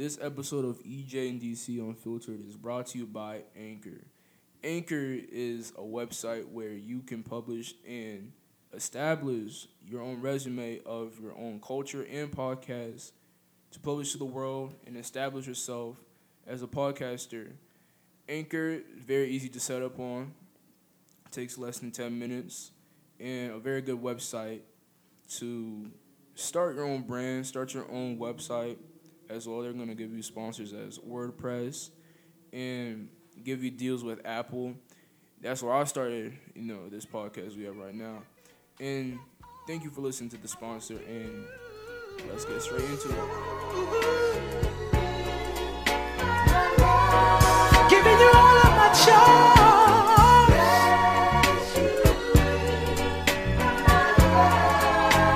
This episode of EJ and DC Unfiltered is brought to you by Anchor. Anchor is a website where you can publish and establish your own resume of your own culture and podcast to publish to the world and establish yourself as a podcaster. Anchor is very easy to set up on. It takes less than 10 minutes and a very good website to start your own brand, start your own website as well. They're going to give you sponsors as WordPress and give you deals with Apple. That's where I started, this podcast we have right now. And thank you for listening to the sponsor, and let's get straight into it. Giving you all of my charms.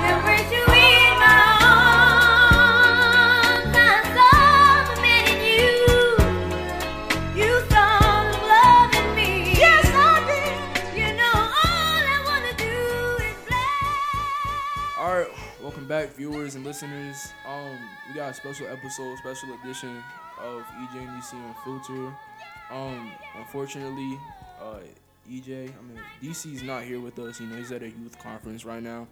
And where'd you in my arms? I saw the man in you. You saw the love in me. Yes, I did. All I want to do is play. All right. Welcome back, viewers and listeners. We got a special edition of EJ and DC Unfiltered. Unfortunately, DC's not here with us. He's at a youth conference right now.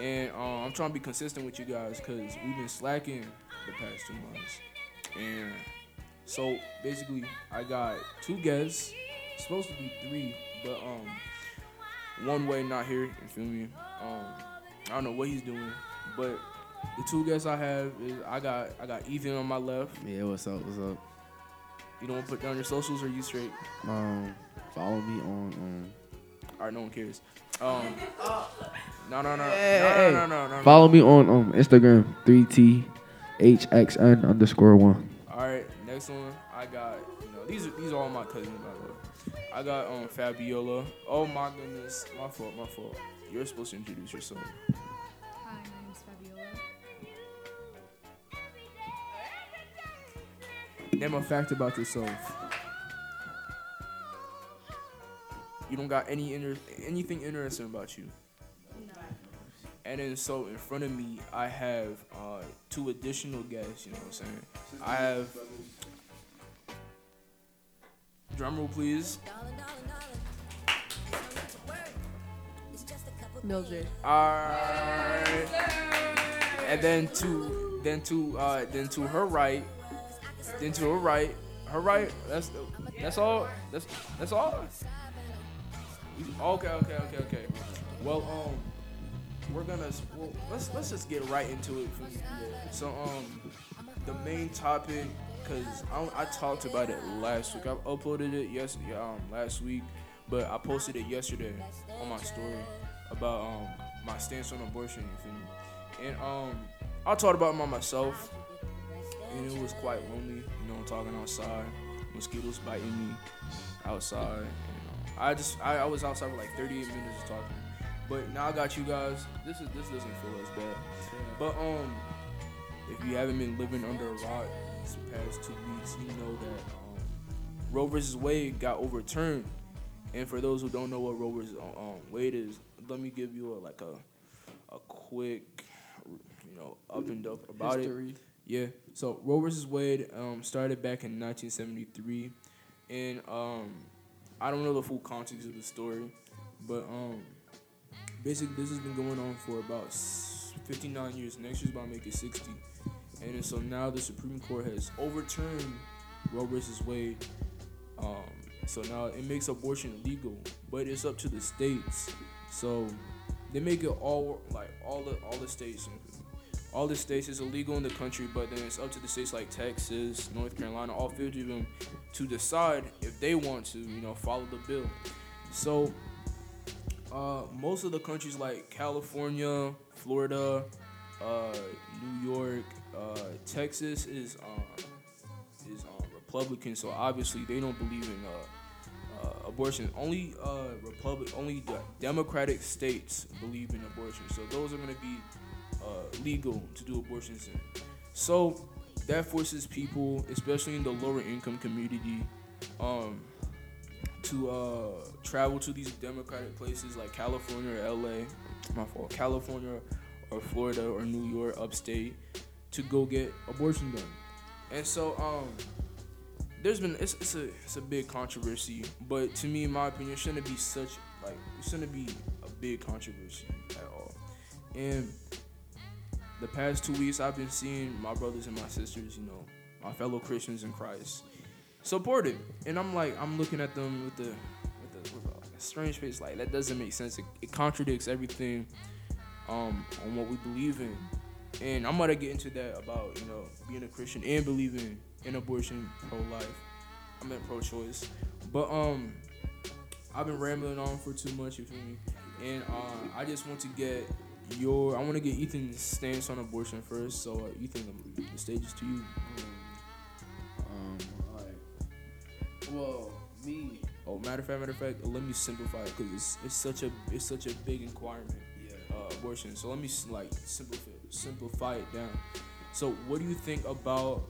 And I'm trying to be consistent with you guys because we've been slacking the past 2 months. And so, basically, I got two guests. It's supposed to be three, but one way not here, you feel me? I don't know what he's doing, but the two guests I have is I got Ethan on my left. Yeah, what's up? You don't want to put down your socials or you straight? Follow me on All right, no one cares. No. Follow me on Instagram 3thxn_1. All right, next one I got. These are all my cousins, by the way. I got Fabiola. Oh my goodness, my fault. You're supposed to introduce yourself. Hi, my name's Fabiola. Name a fact about yourself. You don't got anything interesting about you. No. And then so in front of me, I have two additional guests. You know what I'm saying? I have. Drum roll, please. Mildred. Alright. And then to her right. Her right. That's all. Okay. Well, let's just get right into it. So the main topic, cause I talked about it last week. I uploaded it last week, but I posted it yesterday on my story. About my stance on abortion, you feel me? And I talked about it myself, and it was quite lonely, talking outside, mosquitoes biting me outside. And, I was outside for like 38 minutes of talking, but now I got you guys. This doesn't feel as bad, but if you haven't been living under a rock these past 2 weeks, you know that Roe vs. Wade got overturned. And for those who don't know what Roe vs. Wade is, let me give you a quick, up and up about history. It. Yeah. So Roe vs. Wade started back in 1973, and I don't know the full context of the story, but basically this has been going on for about 59 years. Next year's about to make it 60, and so now the Supreme Court has overturned Roe vs. Wade. So now it makes abortion illegal, but it's up to the states. So they make it all the states. All the states is illegal in the country, but then it's up to the states like Texas, North Carolina, all 50 of them to decide if they want to, follow the bill. So most of the countries like California, Florida, New York, Texas is Republican, so obviously they don't believe in abortion. Only the Democratic states believe in abortion, so those are going to be legal to do abortions in. So that forces people, especially in the lower income community, to travel to these Democratic places like California or LA, California or Florida or New York upstate to go get abortion done. And so there's been it's a big controversy, but to me, in my opinion, it shouldn't be a big controversy at all. And the past 2 weeks, I've been seeing my brothers and my sisters, you know, my fellow Christians in Christ, supportive, and I'm looking at them with a strange face, like that doesn't make sense. It contradicts everything on what we believe in. And I'm gonna get into that about, you know, being a Christian and believing in abortion, pro-life. I meant pro-choice. But I've been rambling on for too much, you feel me? And I just want to get I want to get Ethan's stance on abortion first. So Ethan, the stage is to you. All right. Well, me. Oh, matter of fact, let me simplify it because it's such a big inquiry. Abortion. So let me simplify it down. So what do you think about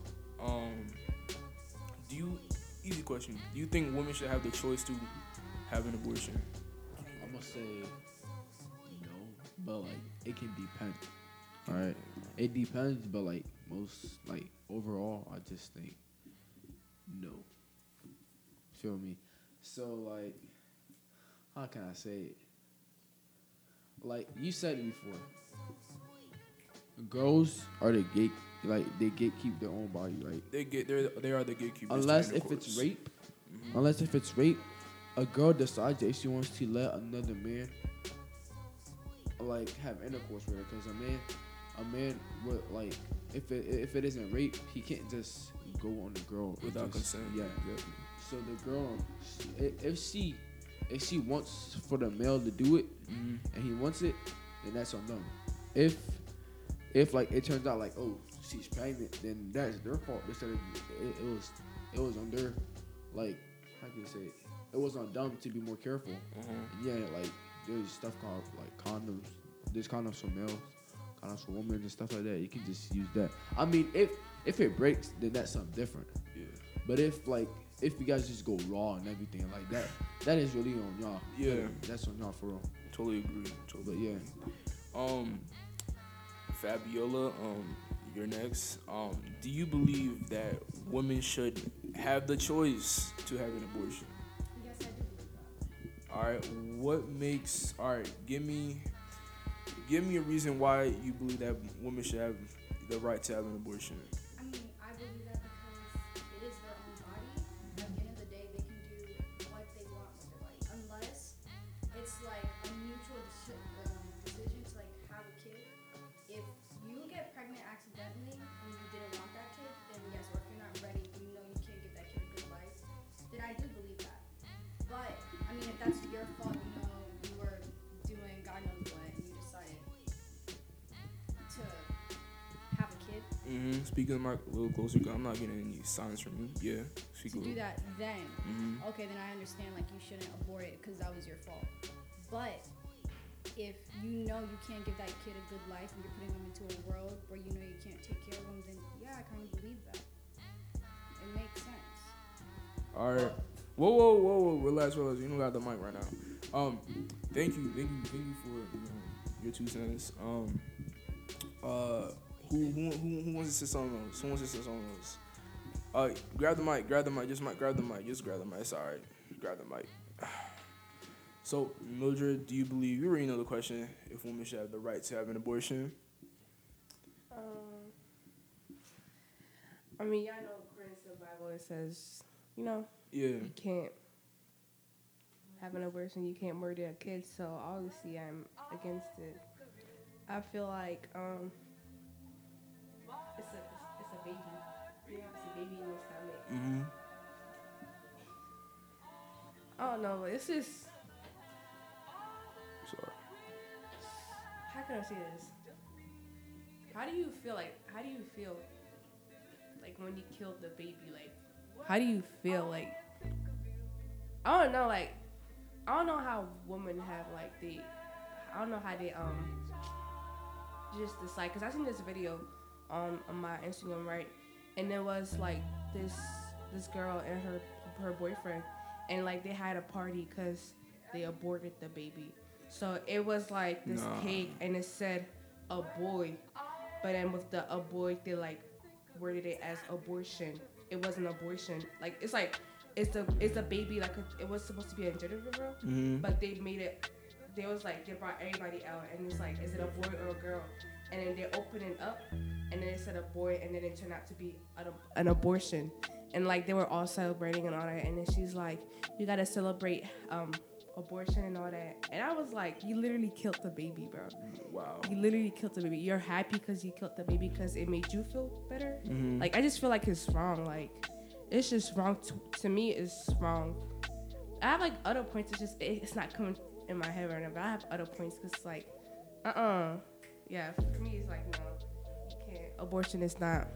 easy question. Do you think women should have the choice to have an abortion? I'm gonna say no, but it can depend. All right, it depends, but overall, I just think no. Feel me? So how can I say it? You said it before. Girls are the gate, they gatekeep their own body, right? They are the gatekeepers. Unless if it's rape, a girl decides that she wants to let another man have intercourse with her, because a man would if it isn't rape, he can't just go on the girl without consent. Yeah, exactly. So the girl, if she wants for the male to do it, mm-hmm. and he wants it, then that's on them. If it turns out oh, she's pregnant, then that's their fault. Instead of it was on their how can you say it? It was on them to be more careful. Mm-hmm. Yeah, there's stuff called condoms. There's condoms for males, condoms for women, and stuff like that. You can just use that. I mean, if it breaks, then that's something different. Yeah. But if you guys just go raw and everything like that, that is really on y'all. Yeah. That's on y'all for real. Totally agree. But yeah. Fabiola, you're next. Do you believe that women should have the choice to have an abortion? Yes, I do believe that. Alright, give me a reason why you believe that women should have the right to have an abortion. Speaking of the mic a little closer, I'm not getting any signs from you. Yeah. Speak to do that then. Mm-hmm. Okay, then I understand you shouldn't abort it because that was your fault. But if you can't give that kid a good life and you're putting them into a world where you can't take care of them, then yeah, I kind of believe that. It makes sense. All right. Whoa. Relax. You don't got the mic right now. Thank you for your two cents. Who wants to say something else? Grab the mic. Just grab the mic. It's all right. Grab the mic. So, Mildred, do you believe, you already know the question, if women should have the right to have an abortion? Y'all know according to the Bible, it says, you can't have an abortion. You can't murder a kid. So, obviously, I'm against it. I feel it's a baby. It's a baby in your stomach. Mm-hmm. I don't know, but it's just... Sorry. How can I say this? How do you feel when you killed the baby? How do you feel? I don't know, I don't know how women have, I don't know how they, just decide, because I seen this video on my Instagram, right? And there was this girl and her boyfriend, and they had a party because they aborted the baby. So it was this cake, and it said a boy, but then with the a boy, they worded it as abortion. It wasn't abortion. Like it's the baby. Like it was supposed to be a gender reveal, mm-hmm. but they made it. They was like they brought everybody out, and it's like is it a boy or a girl? And then they're opening up, and then it said a boy, and then it turned out to be an abortion. And like they were all celebrating and all that. And then she's like, you gotta celebrate abortion and all that. And I was like, you literally killed the baby, bro. Wow. You literally killed the baby. You're happy because you killed the baby because it made you feel better. Mm-hmm. Like I just feel like it's wrong. Like it's just wrong to me. It's wrong. I have like other points. It's just it's not coming in my head right now. But I have other points because it's like, yeah. For me, it's like no, you can't. Abortion is not.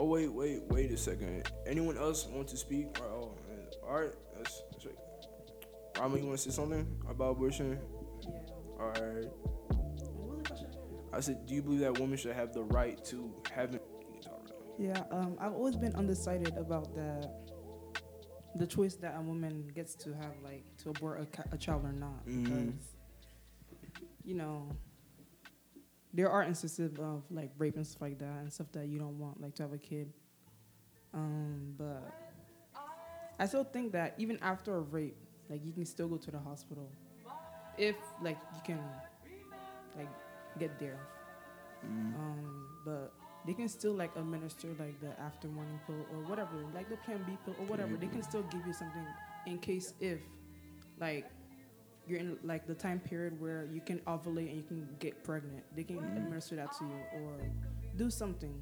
Oh, wait a second. Anyone else want to speak? All right. That's right. Rama, you want to say something about abortion? Yeah. All right. What was the question? I said, do you believe that women should have the right to have it? Yeah, I've always been undecided about the choice that a woman gets to have, like, to abort a child or not. Mm-hmm. Because, you know... There are instances of, like, rape and stuff like that and stuff that you don't want, like, to have a kid. But I still think that even after a rape, like, you can still go to the hospital if, like, you can, like, get there. Mm. But they can still, like, administer, like, the after-morning pill or whatever, like, the Plan B pill or whatever. They can still give you something in case if, like... you're in, like, the time period where you can ovulate and you can get pregnant. They can administer that to you or do something.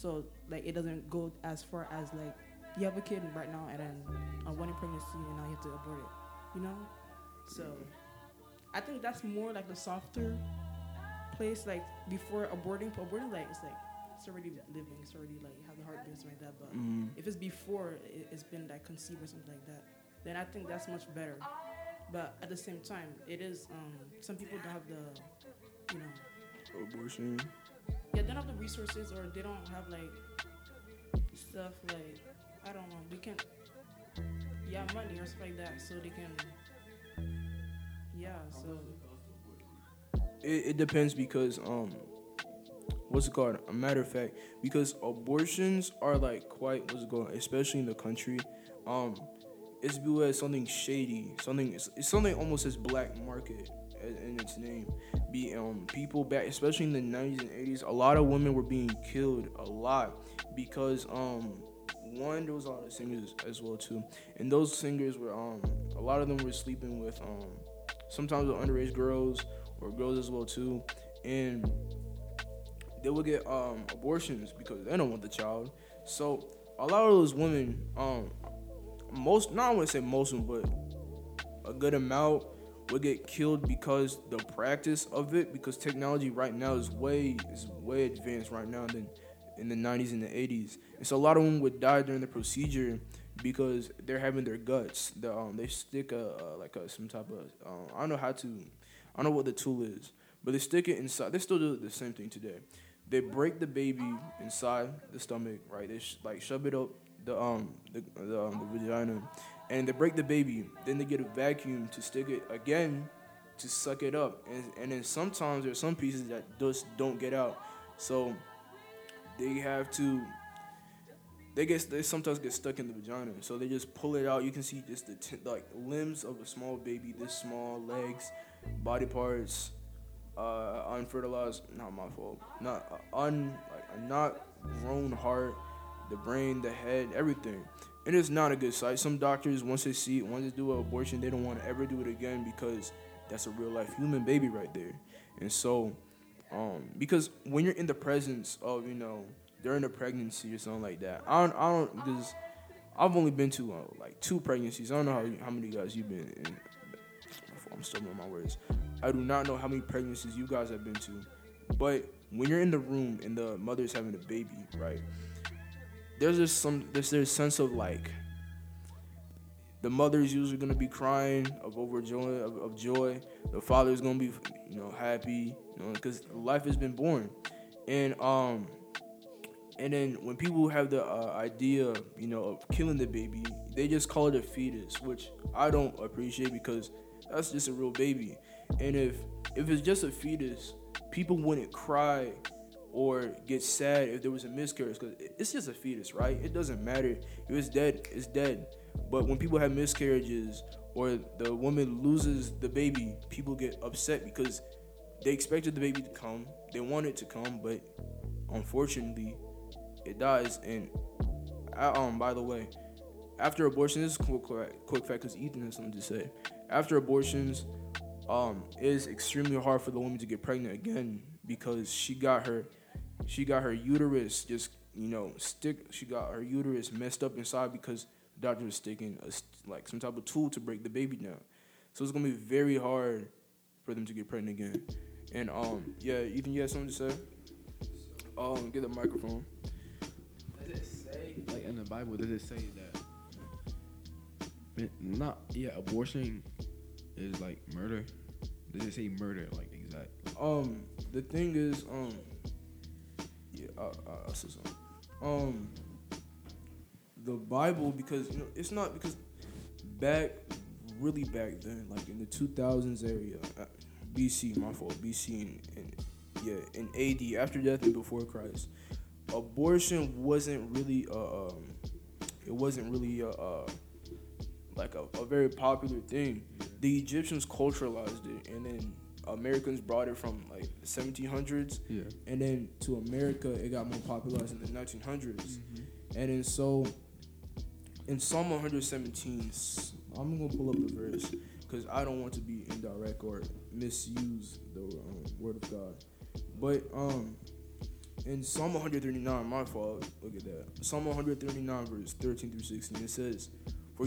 So, like, it doesn't go as far as, like, you have a kid right now and then a wanted pregnancy and now you have to abort it, you know? So, I think that's more, like, the softer place, like, before aborting. Aborting, like, it's, like, it's already living. It's already, like, you have the heartbeat or something like that. But if it's before it's been, like, conceived or something like that, then I think that's much better. But at the same time, it is some people don't have the, you know, abortion. Yeah, they don't have the resources, or they don't have like stuff like I don't know. They can't, money or stuff like that, so they can, So it depends because what's it called? A matter of fact, because abortions are like quite what's it called, especially in the country, It's viewed as something shady, something almost as black market in its name. People back, especially in the 90s and 80s, a lot of women were being killed a lot because one, there was a lot of singers as well too, and those singers were a lot of them were sleeping with sometimes with underage girls or girls as well too, and they would get abortions because they don't want the child. So a lot of those women I wouldn't say most, but a good amount would get killed because the practice of it, because technology right now is way advanced right now than in the 90s and the 80s. And so a lot of them would die during the procedure because they're having their guts. They stick some type of, I don't know what the tool is, but they stick it inside. They still do the same thing today. They break the baby inside the stomach, right? They shove it up the vagina, and they break the baby. Then they get a vacuum to stick it again to suck it up, and then sometimes there's some pieces that just don't get out. So they sometimes get stuck in the vagina. So they just pull it out. You can see just the limbs of a small baby, this small, legs, body parts, unfertilized. Not my fault. Not grown heart. The brain, the head, everything. It is not a good sight. Some doctors, once they do an abortion, they don't want to ever do it again because that's a real-life human baby right there. And so, because when you're in the presence of, you know, during a pregnancy or something like that, because I've only been to, like, 2 pregnancies. I don't know how many guys you've been in. I'm stumbling my words. I do not know how many pregnancies you guys have been to. But when you're in the room and the mother's having a baby, right, there's just there's sense of like the mother's usually gonna be crying of joy. The father's gonna be happy, because life has been born, and then when people have the idea of killing the baby, they just call it a fetus, which I don't appreciate because that's just a real baby, and if it's just a fetus, people wouldn't cry or get sad if there was a miscarriage, because it's just a fetus, right? It doesn't matter. If it's dead, it's dead. But when people have miscarriages or the woman loses the baby, people get upset because they expected the baby to come. They want it to come, but unfortunately, it dies. And by the way, after abortion, this is quick fact because Ethan has something to say. After abortions, it is extremely hard for the woman to get pregnant again, because she got her uterus she got her uterus messed up inside because the doctor was sticking like some type of tool to break the baby down. So it's gonna be very hard for them to get pregnant again. And Ethan, you have something to say? Get the microphone. Does it say, like in the Bible, does it say that abortion is like murder? Does it say murder, like exact? The thing is, I said something. The Bible, because it's not, because back then, like in the 2000s area, BC and AD, after death and before Christ, abortion wasn't really a very popular thing. The Egyptians culturalized it, and then Americans brought it from like the 1700s, and then to America it got more popularized in the 1900s. And then so in Psalm 117, I'm gonna pull up the verse because I don't want to be indirect or misuse the word of God. But in Psalm 139, my fault. Look at that. Psalm 139, verse 13 through 16. It says, "For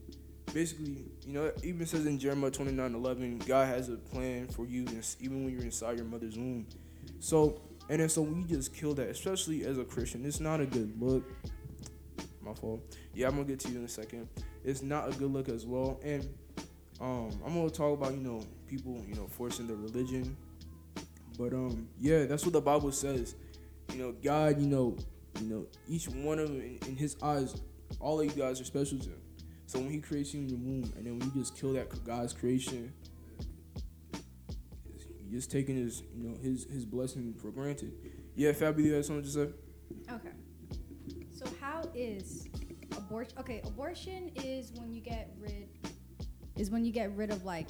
basically, it even says in Jeremiah 29:11, God has a plan for you, even when you're inside your mother's womb. So we just kill that, especially as a Christian. It's not a good look. My fault. Yeah, I'm gonna get to you in a second. It's not a good look as well. And I'm gonna talk about people forcing their religion, but that's what the Bible says. God, each one of them in His eyes, all of you guys are special to Him. So when He creates you in your womb, and then when you just kill that God's creation, you're just taking His blessing for granted. Yeah, Fabiola, you had something to say? Okay. So how is abortion? Okay, abortion is when you get rid of like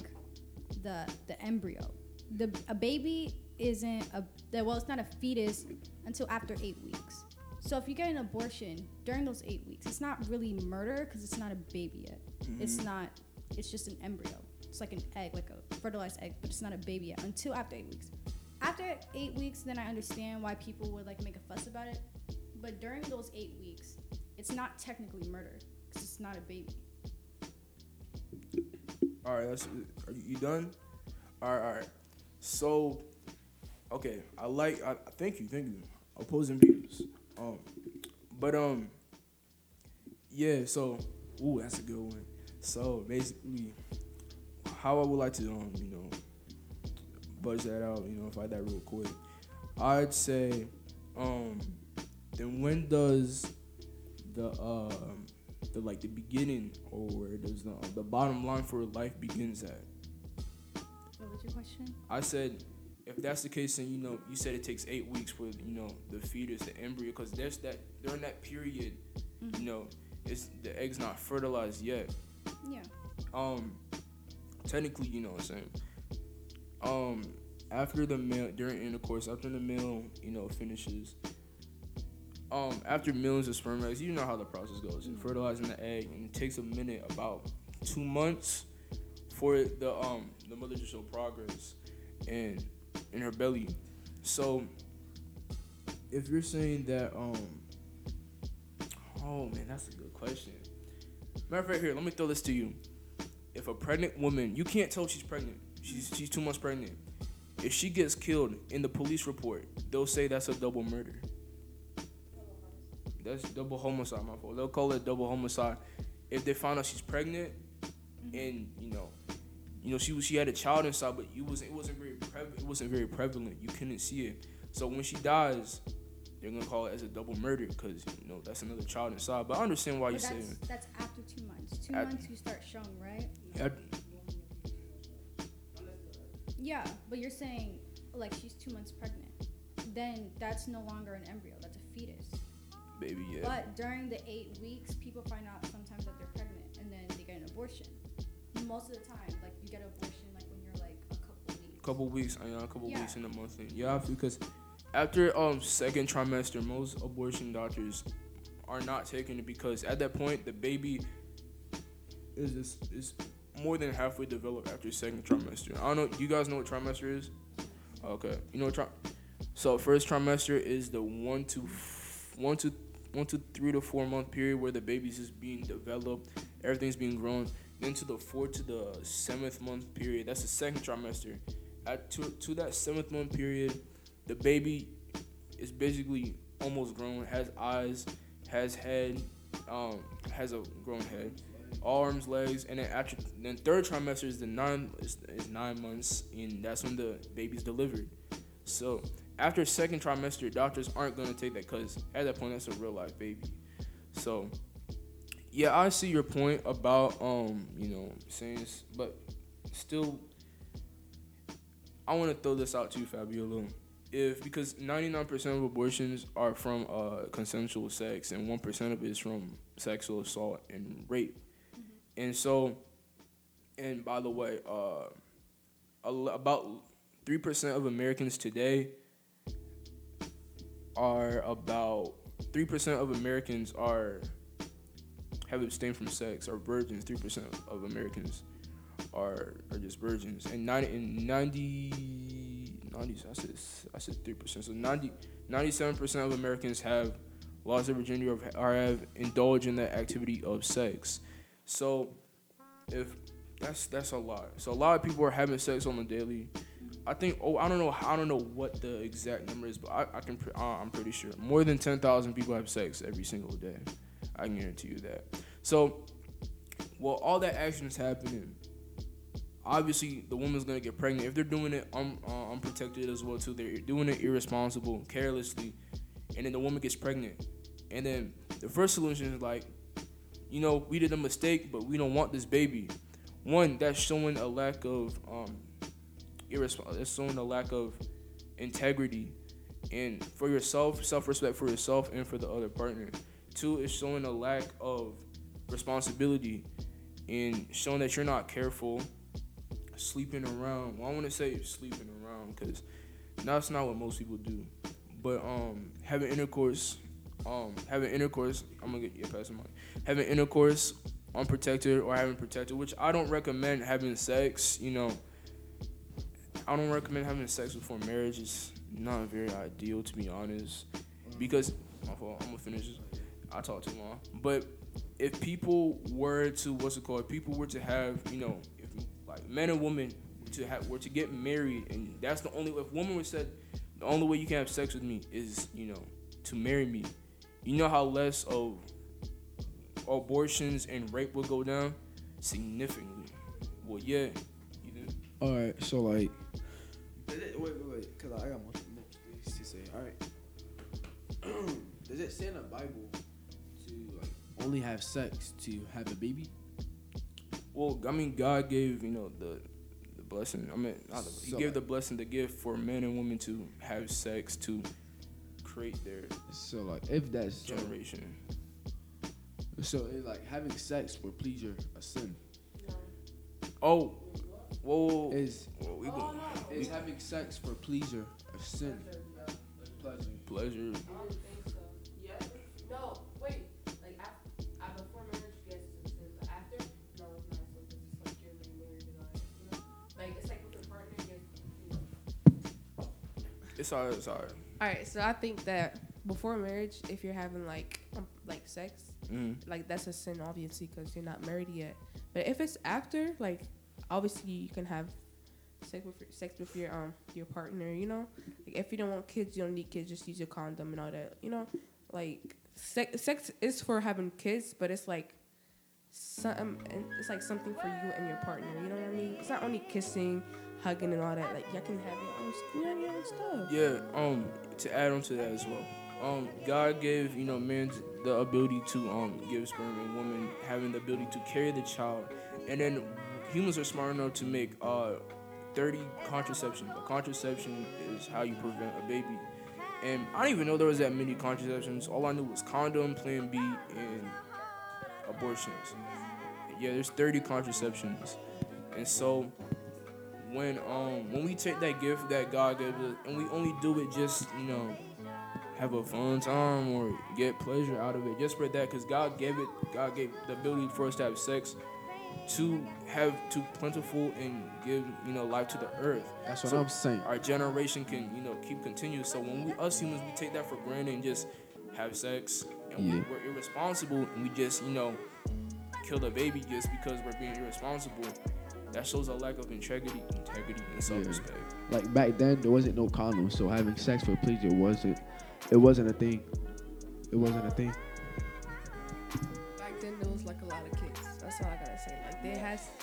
the embryo. A baby isn't it's not a fetus until after 8 weeks. So if you get an abortion during those 8 weeks, it's not really murder because it's not a baby yet. Mm-hmm. It's just an embryo. It's like an egg, like a fertilized egg, but it's not a baby yet until after 8 weeks. After 8 weeks, then I understand why people would like make a fuss about it. But during those 8 weeks, it's not technically murder because it's not a baby. All right, are you done? All right. So, okay, thank you. Opposing views. So, that's a good one. So, basically, how I would like to, budge that out, fight that real quick. I'd say, then when does the beginning or does the bottom line for life begins at? What was your question? I said, if that's the case, then you said it takes 8 weeks for the fetus, the embryo, because there's that during that period, mm-hmm. It's the egg's not fertilized yet. Yeah. Technically, what I'm saying. After the male during intercourse, after the male, finishes. After millions of sperm eggs, how the process goes. You're fertilizing the egg, and it takes a minute, about 2 months, for the mother to show progress and in her belly. So if you're saying that that's a good question. Matter of fact, here, let me throw this to you. If a pregnant woman, you can't tell she's pregnant. She's 2 months pregnant. If she gets killed in the police report, they'll say that's a double murder. That's double homicide, my fault. They'll call it double homicide. if they found out she's pregnant, and you know she had a child inside, but it wasn't very prevalent. You couldn't see it. So when she dies, they're gonna call it as a double murder because that's another child inside. But I understand why you're saying that's after 2 months. Two months you start showing, right? Yeah, but you're saying like she's 2 months pregnant. Then that's no longer an embryo. That's a fetus. Baby, yeah. But during the 8 weeks, people find out sometimes that they're pregnant, and then they get an abortion. Most of the time, like you get an abortion like when you're like a couple weeks. A couple weeks in a month. Yeah, because after second trimester, most abortion doctors are not taking it because at that point the baby is more than halfway developed after second trimester. I don't know. Do you guys know what trimester is? Okay, so first trimester is the 3 to 4 month period where the baby's just being developed, everything's being grown. Then to the 4th to the 7th month period, that's the second trimester. To that 7th month period, the baby is basically almost grown, has eyes, has head, has a grown head, arms, legs, and then third trimester is 9 months, and that's when the baby's delivered. So after second trimester, doctors aren't going to take that because at that point, that's a real life baby. So, yeah, I see your point about, saying, but still, I want to throw this out to you, Fabiola. Because 99% of abortions are from consensual sex and 1% of it is from sexual assault and rape. Mm-hmm. And so, and by the way, about 3% of Americans today are about 3% of Americans have abstained from sex, are virgins. 3% of Americans are just virgins, and 3%. So 97% of Americans have lost their virginity or have indulged in the activity of sex. So if that's a lot. So a lot of people are having sex on the daily. I think I don't know what the exact number is, but I'm pretty sure more than 10,000 people have sex every single day. I can guarantee you that. So, while all that action is happening, obviously the woman's gonna get pregnant. If they're doing it unprotected as well too, they're doing it irresponsible, carelessly, and then the woman gets pregnant. And then the first solution is like, we did a mistake, but we don't want this baby. One, that's showing a lack of integrity and for yourself, self-respect for yourself and for the other partner. Two, is showing a lack of responsibility and showing that you're not careful, sleeping around. Well, I want to say sleeping around because that's not what most people do. But having intercourse unprotected or having protected, which I don't recommend having sex, I don't recommend having sex before marriage. It's not very ideal, to be honest. Because, my fault, I'm going to finish this. I talk too long. But if people were to, if men and women were to get married, and that's the only way, if women were said, the only way you can have sex with me is, to marry me. You know how less of abortions and rape would go down? Significantly. Well, yeah. All right, so like, wait, cause I got more things to say. All right, does it say in the Bible to only have sex to have a baby? Well, I mean, God gave the blessing. I mean, He gave the blessing, the gift for men and women to have sex to create their if that's generation. So having sex for pleasure a sin? No. Oh. Whoa, is having sex for pleasure a sin? Pleasure. I don't think so. Yeah. No. Wait. Like after, before marriage, yes, it's a sin. But after, no, it's not. So it's just like you're really married and all that. Like it's like with a partner. It's alright. All right. So I think that before marriage, if you're having like sex, that's a sin, obviously, because you're not married yet. But if it's after, obviously, you can have sex with your partner. If you don't want kids, you don't need kids. Just use your condom and all that. Sex is for having kids, but it's it's like something for you and your partner. You know what I mean? It's not only kissing, hugging, and all that. Like, y'all can have your own stuff. Yeah. To add on to that as well. God gave men the ability to give sperm, and women having the ability to carry the child. And then humans are smart enough to make 30 contraception. A contraception is how you prevent a baby. And I didn't even know there was that many contraceptions. All I knew was condom, Plan B, and abortions. Yeah, there's 30 contraceptions. And so when we take that gift that God gave us, and we only do it just, have a fun time or get pleasure out of it, just for that, because God gave the ability for us to have sex, to have to plentiful and give life to the earth. That's what I'm saying. Our generation can keep continuing. So when we us humans, we take that for granted and just have sex, and we're irresponsible, and we just kill the baby just because we're being irresponsible. That shows a lack of integrity and self-respect. Yeah. Like back then, there wasn't no condoms, so having sex for pleasure wasn't a thing. It wasn't a thing. Back then, there was a lot of kids. That's all I gotta say.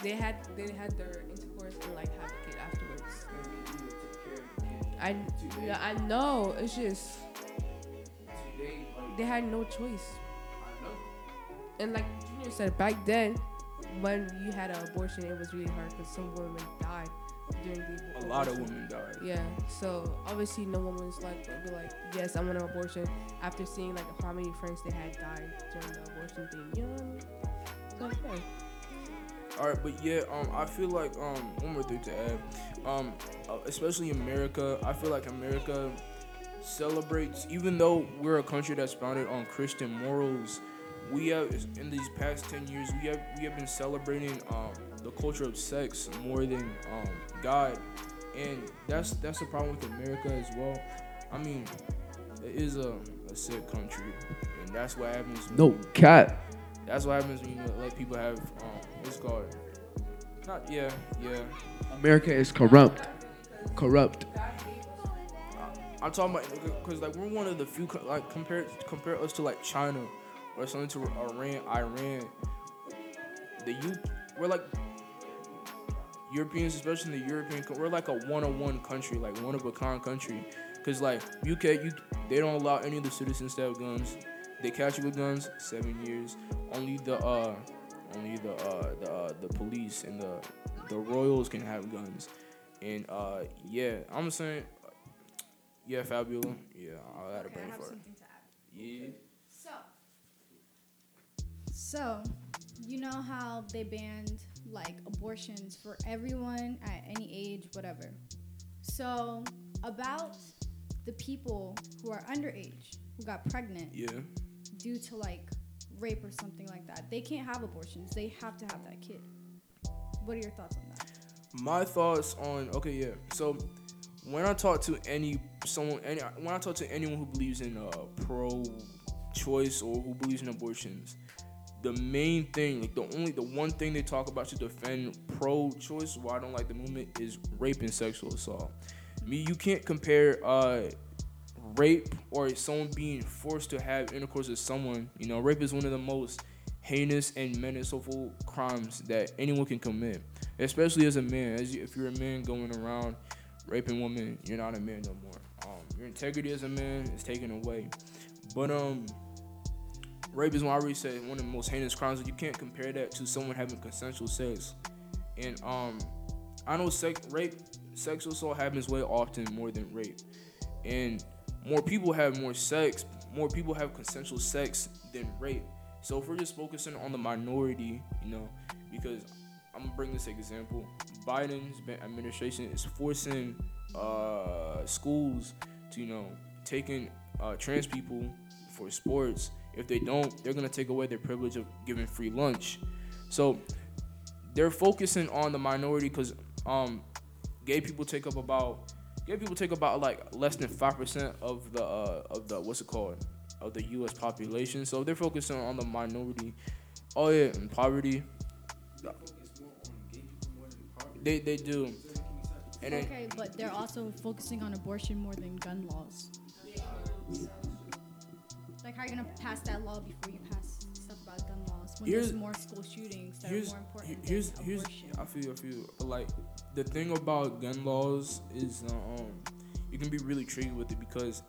They had their intercourse and have a kid afterwards. I know. It's just they had no choice. I know. And like Junior said, back then, when you had an abortion, it was really hard because some women died during the abortion. A lot of women died. Yeah. So obviously, no woman's yes, I want an abortion after seeing how many friends they had died during the abortion thing. You know what I mean? Okay. All right, but yeah, I feel one more thing to add, especially America. I feel like America celebrates, even though we're a country that's founded on Christian morals. We have, in these past 10 years, we have been celebrating the culture of sex more than God, and that's the problem with America as well. I mean, it is a sick country, and that's what happens. No cat. That's what happens when you let people have what's it called? Not yeah. America is corrupt. I'm talking about because we're one of the few compare us to China. Or something to Iran, the U. We're Europeans, especially in the European. We're a one-on-one country, one-of-a-kind country. Cause UK, they don't allow any of the citizens to have guns. They catch you with guns, 7 years. Only the police and the royals can have guns. And I'm saying, Fabiola, I had a brain fart. Yeah. So, you know how they banned, abortions for everyone at any age, whatever. So, about the people who are underage, who got pregnant due to, rape or something like that, they can't have abortions. They have to have that kid. What are your thoughts on that? My thoughts on... Okay, yeah. So, when I talk to anyone who believes in pro-choice or who believes in abortions... The main thing, the one thing they talk about to defend pro-choice, why I don't like the movement, is rape and sexual assault. I mean, you can't compare rape or someone being forced to have intercourse with someone. Rape is one of the most heinous and menaceful crimes that anyone can commit, especially as a man. If you're a man going around raping women, you're not a man no more. Your integrity as a man is taken away. But rape is, what I already said, one of the most heinous crimes. You can't compare that to someone having consensual sex. And I know sexual assault happens way often more than rape. And more people have more sex. More people have consensual sex than rape. So if we're just focusing on the minority, because I'm going to bring this example. Biden's administration is forcing schools to, taking trans people for sports. If they don't, they're going to take away their privilege of giving free lunch. So they're focusing on the minority because gay people take up about less than 5% of the of the U.S. population. So they're focusing on the minority. Oh yeah, and poverty. They focus more on gay people more than poverty. They do. And okay, but they're also focusing on abortion more than gun laws. How are you going to pass that law before you pass stuff about gun laws? when there's more school shootings that are more important than abortion. I feel. But like, the thing about gun laws is you can be really tricky with it, because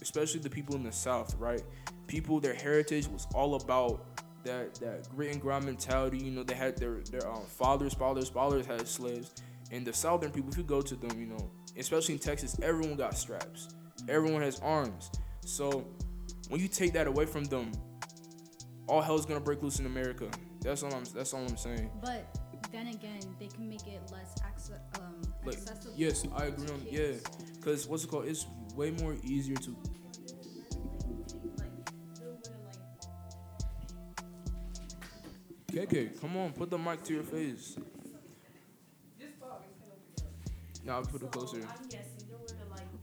especially the people in the South, right? People, their heritage was all about that grit and grind mentality. You know, they had their fathers had slaves. And the Southern people, if you go to them, you know, especially in Texas, everyone got straps. Everyone has arms. So when you take that away from them, all hell's gonna break loose in America. That's all I'm saying. But then again, they can make it less accessible. Yes, I agree on kids. Yeah, because it's way more easier to. KK, come on, put the mic to your face. No, I'll put it closer. I'm guessing there were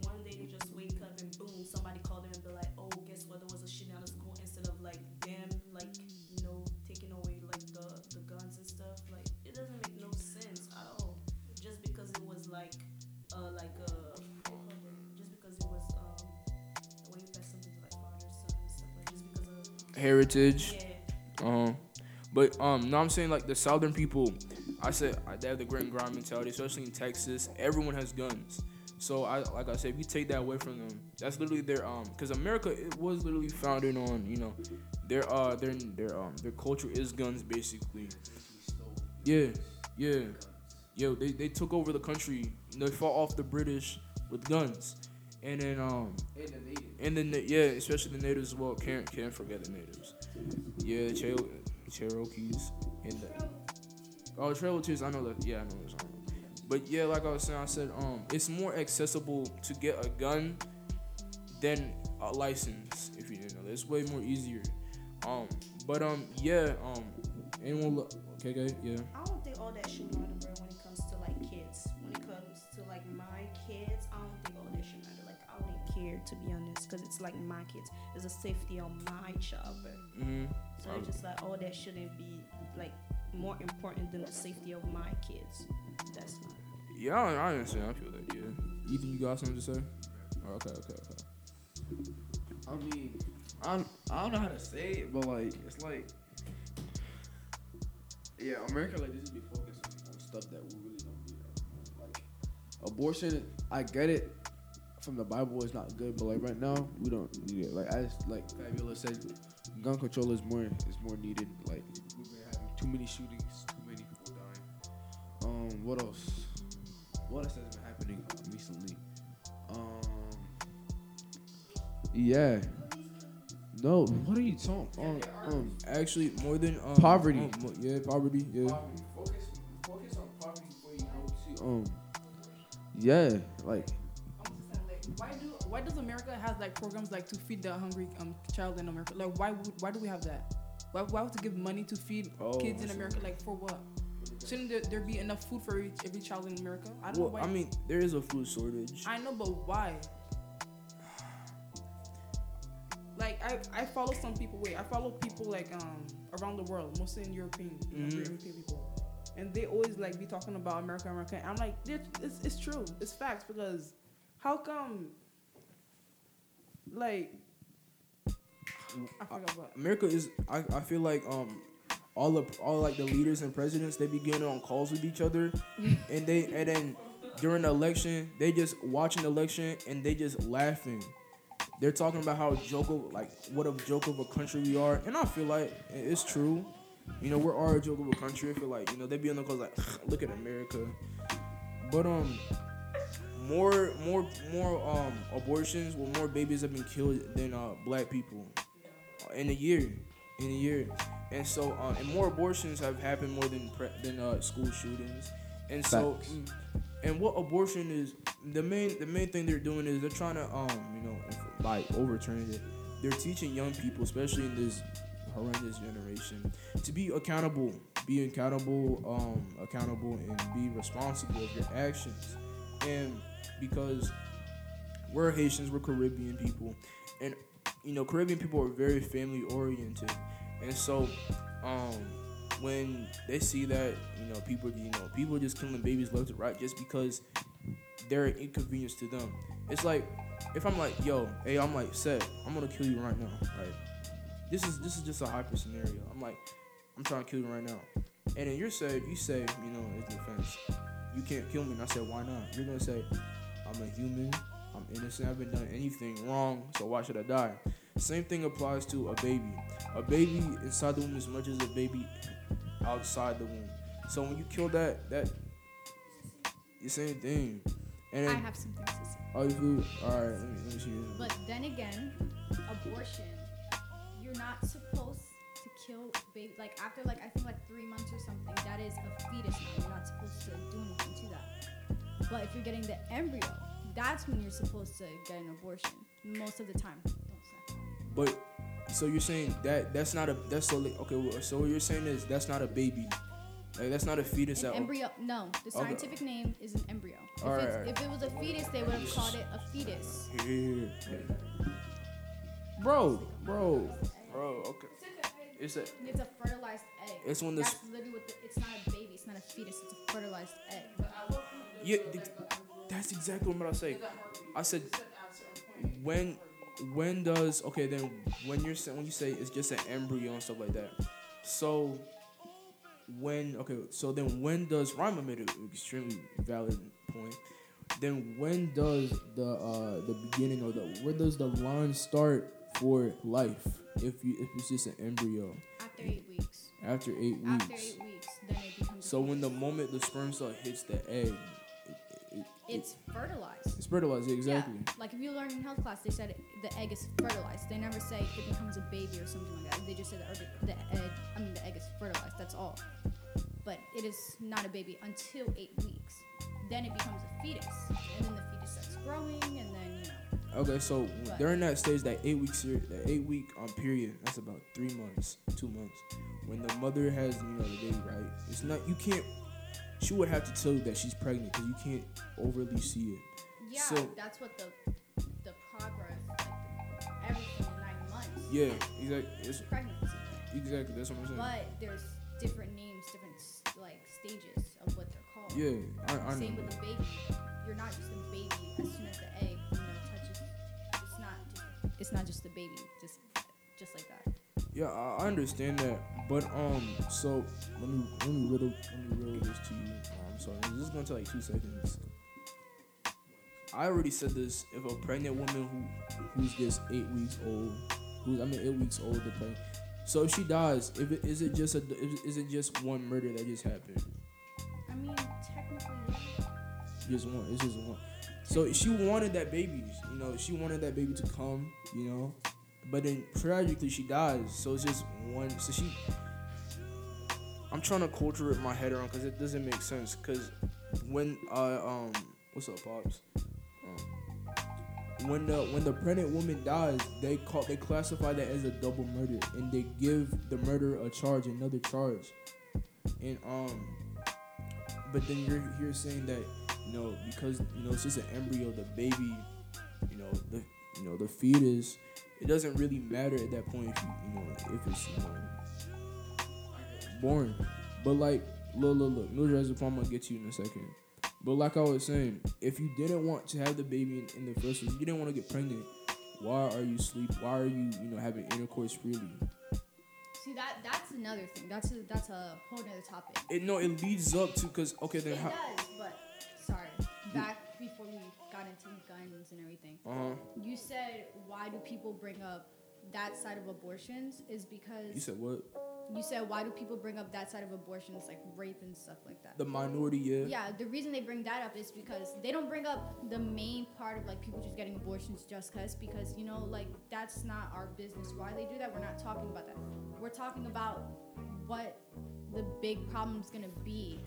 one day you just wake up and boom, somebody called in and be like, oh, guess what? There was a shooting at a school, instead of them taking away the guns and stuff. It doesn't make no sense at all. Just because it was when you pass something to father, son, and stuff just because of heritage. Yeah. But no, I'm saying the Southern people. I said they have the grit and grind mentality, especially in Texas. Everyone has guns, so I said, if you take that away from them, that's literally their because America, it was literally founded on their culture is guns, basically. Yeah. Yo, they took over the country. They fought off the British with guns, and then especially the natives as well. Can't forget the natives. Yeah, Cherokees and the. Oh, Trail of Tears, I know that. Yeah, I know that. But yeah, like I was saying, it's more accessible to get a gun than a license. If you didn't know, it's way more easier. Anyone? Okay, yeah. I don't think all that should matter, bro. When it comes to kids, when it comes to my kids, I don't think all that should matter. I wouldn't care, to be honest, because it's my kids. It's a safety on my child, bro. Mm-hmm. So it's just all that shouldn't be more important than the safety of my kids. That's not. Yeah, I understand. I feel that. Yeah. Ethan, you got something to say? Oh, okay. I mean, I don't know how to say it, but it's yeah, America this be focused on stuff that we really don't need. Abortion, I get it. From the Bible, it's not good, but right now we don't need it. As Fabiola said, gun control is more needed. We've been having too many shootings, too many people dying. What else? What else has been happening recently? Yeah. No, what are you talking? Actually, more than poverty. Poverty. Yeah. Poverty. Focus on poverty before you go to. Yeah, Why does America have programs to feed the hungry child in America? Why do we have that? Why would we give money to feed kids in America? For what? Shouldn't there be enough food for every child in America? I don't know why. I mean, there is a food shortage. I know, but why? I follow people around the world, mostly in European people, and they always be talking about America. I'm it's true, it's facts, because. How come, I forgot about it. America is, I feel all the leaders and presidents, they be getting on calls with each other, and then during the election, they just watching the election, and they just laughing. They're talking about how what a joke of a country we are, and I feel it's true. You know, we're all a joke of a country. I feel they be on the calls look at America. But, More abortions, more babies have been killed than black people in a year, and so and more abortions have happened more than school shootings, and so and what abortion is the main thing they're doing is they're trying to overturn it. They're teaching young people, especially in this horrendous generation, to be accountable, and be responsible of your actions. And because we're Haitians, we're Caribbean people, and Caribbean people are very family oriented, and so when they see that people just killing babies left and right just because they're an inconvenience to them, it's if I'm yo, hey, I'm Seth, I'm gonna kill you right now, right? This is just a hyper scenario. I'm I'm trying to kill you right now. And then you say, you know, it's an offense. You can't kill me. And I said, why not? You're going to say, I'm a human. I'm innocent. I haven't done anything wrong. So why should I die? Same thing applies to a baby. A baby inside the womb as much as a baby outside the womb. So when you kill that it's the same thing. And then, I have some things to say. Oh, you do? All right. Let me see. But then again, abortion. You're not supposed to kill baby. Like after I think 3 months or something, that is a fetus. You're not supposed to do anything to that. But if you're getting the embryo, that's when you're supposed to get an abortion. Most of the time. But so you're saying that's not a so what you're saying is that's not a baby, that's not a fetus. An embryo. No, the scientific name is an embryo. If it was a fetus, they would have called it a fetus. Yeah. Bro. Okay. It's a fertilized egg. It's when that's literally it's not a baby. It's not a fetus. It's a fertilized egg. Yeah, that's exactly what I say. I said when. When you say it's just an embryo and stuff like that, so then when does Rima made an extremely valid point? Then when does the beginning or where does the line start for life? If it's just an embryo. After eight weeks, then it becomes. So when the moment the sperm cell hits the egg. It's fertilized. It's fertilized, exactly. Yeah. Like if you learn in health class, they said the egg is fertilized. They never say it becomes a baby or something like that. They just say the egg is fertilized. That's all. But it is not a baby until 8 weeks. Then it becomes a fetus, and then the fetus starts growing, and then . Okay, so during that stage, that eight week period, that's about 3 months, 2 months, when the mother has the baby, right? It's not you can't. She would have to tell you that she's pregnant because you can't overly see it. Yeah, so, that's what the progress, everything in 9 months. Yeah, exactly. It's pregnancy. Exactly, that's what I'm saying. But there's different names, different stages of what they're called. Yeah, I same know. With the baby. You're not just a baby as soon as the egg touches. It's not just the baby, just like that. Yeah, I understand that, but so let me riddle this to you. I'm sorry, this is gonna take 2 seconds. I already said this. If a pregnant woman who's just 8 weeks old, 8 weeks old, so if she dies, is it just one murder that just happened? I mean, technically, just one. It's just one. So she wanted that baby. She wanted that baby to come. But then tragically she dies, so it's just one. So I'm trying to culture it in my head around because it doesn't make sense. Because when what's up, pops? When the pregnant woman dies, they classify that as a double murder, and they give the murderer another charge. And but then you're saying that because it's just an embryo, the baby, the fetus. It doesn't really matter at that point if it's born. But look, Mildred has a problem. I'll get you in a second. But like I was saying, if you didn't want to have the baby in the first place, you didn't want to get pregnant. Why are you Why are you having intercourse freely? See that's another thing. That's a whole other topic. It leads up to does, but sorry. Back before we got into guns and everything, you said why do people bring up that side of abortions is because... You said what? You said why do people bring up that side of abortions, like rape and stuff like that? The minority, yeah. Yeah, the reason they bring that up is because they don't bring up the main part of people just getting abortions just because that's not our business. Why they do that, we're not talking about that. We're talking about what the big problem's going to be.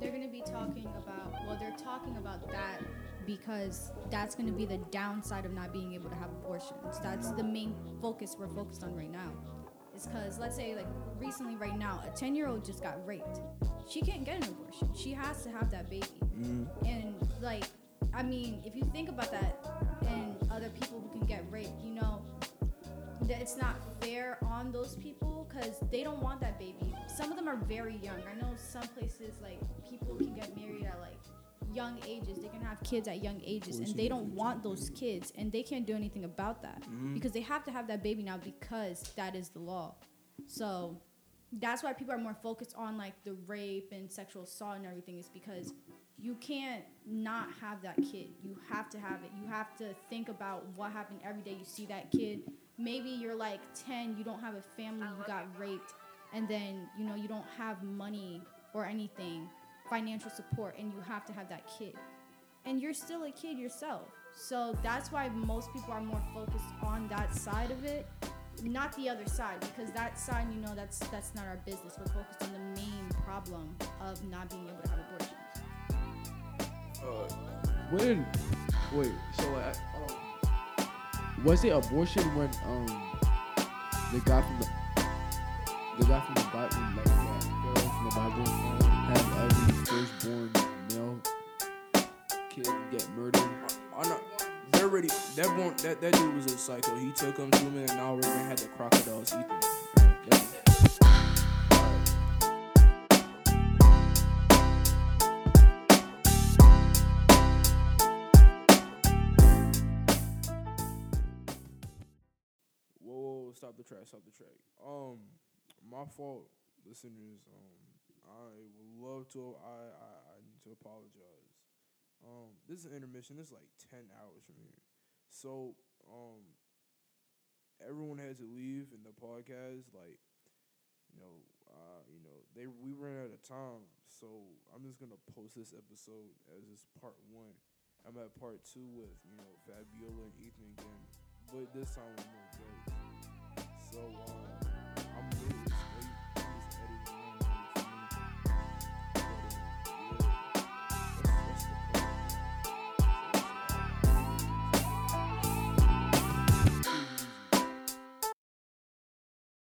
They're going to be talking about... Well, they're talking about that because that's going to be the downside of not being able to have abortions. That's the main focus we're focused on right now. It's because, let's say, recently right now, a 10-year-old just got raped. She can't get an abortion. She has to have that baby. Mm. And, if you think about that and other people who can get raped, that it's not fair on those people because they don't want that baby. Some of them are very young. I know some places people can get married at young ages. They can have kids at young ages, and they don't want those kids, and they can't do anything about that because they have to have that baby now because that is the law. So that's why people are more focused on like the rape and sexual assault and everything, is because you can't not have that kid. You have to have it. You have to think about what happened every day you see that kid. Maybe you're like 10, you don't have a family, you got raped, and then, you know, you don't have money or anything, financial support, and you have to have that kid. And you're still a kid yourself. So that's why most people are more focused on that side of it, not the other side, because that side, you know, that's not our business. We're focused on the main problem of not being able to have abortions. Was it abortion when the guy from the Bible had every firstborn male kid get murdered? That dude was a psycho. He took him to an hour and had the crocodiles eat him. Whoa, stop the track. My fault, listeners. I need to apologize. This is an intermission. This is like 10 hours from here. So, everyone had to leave in the podcast. Like, we ran out of time. So I'm just gonna post this episode as this part 1. I'm at part 2 with Fabiola and Ethan again, but this time with more guests. So I'm.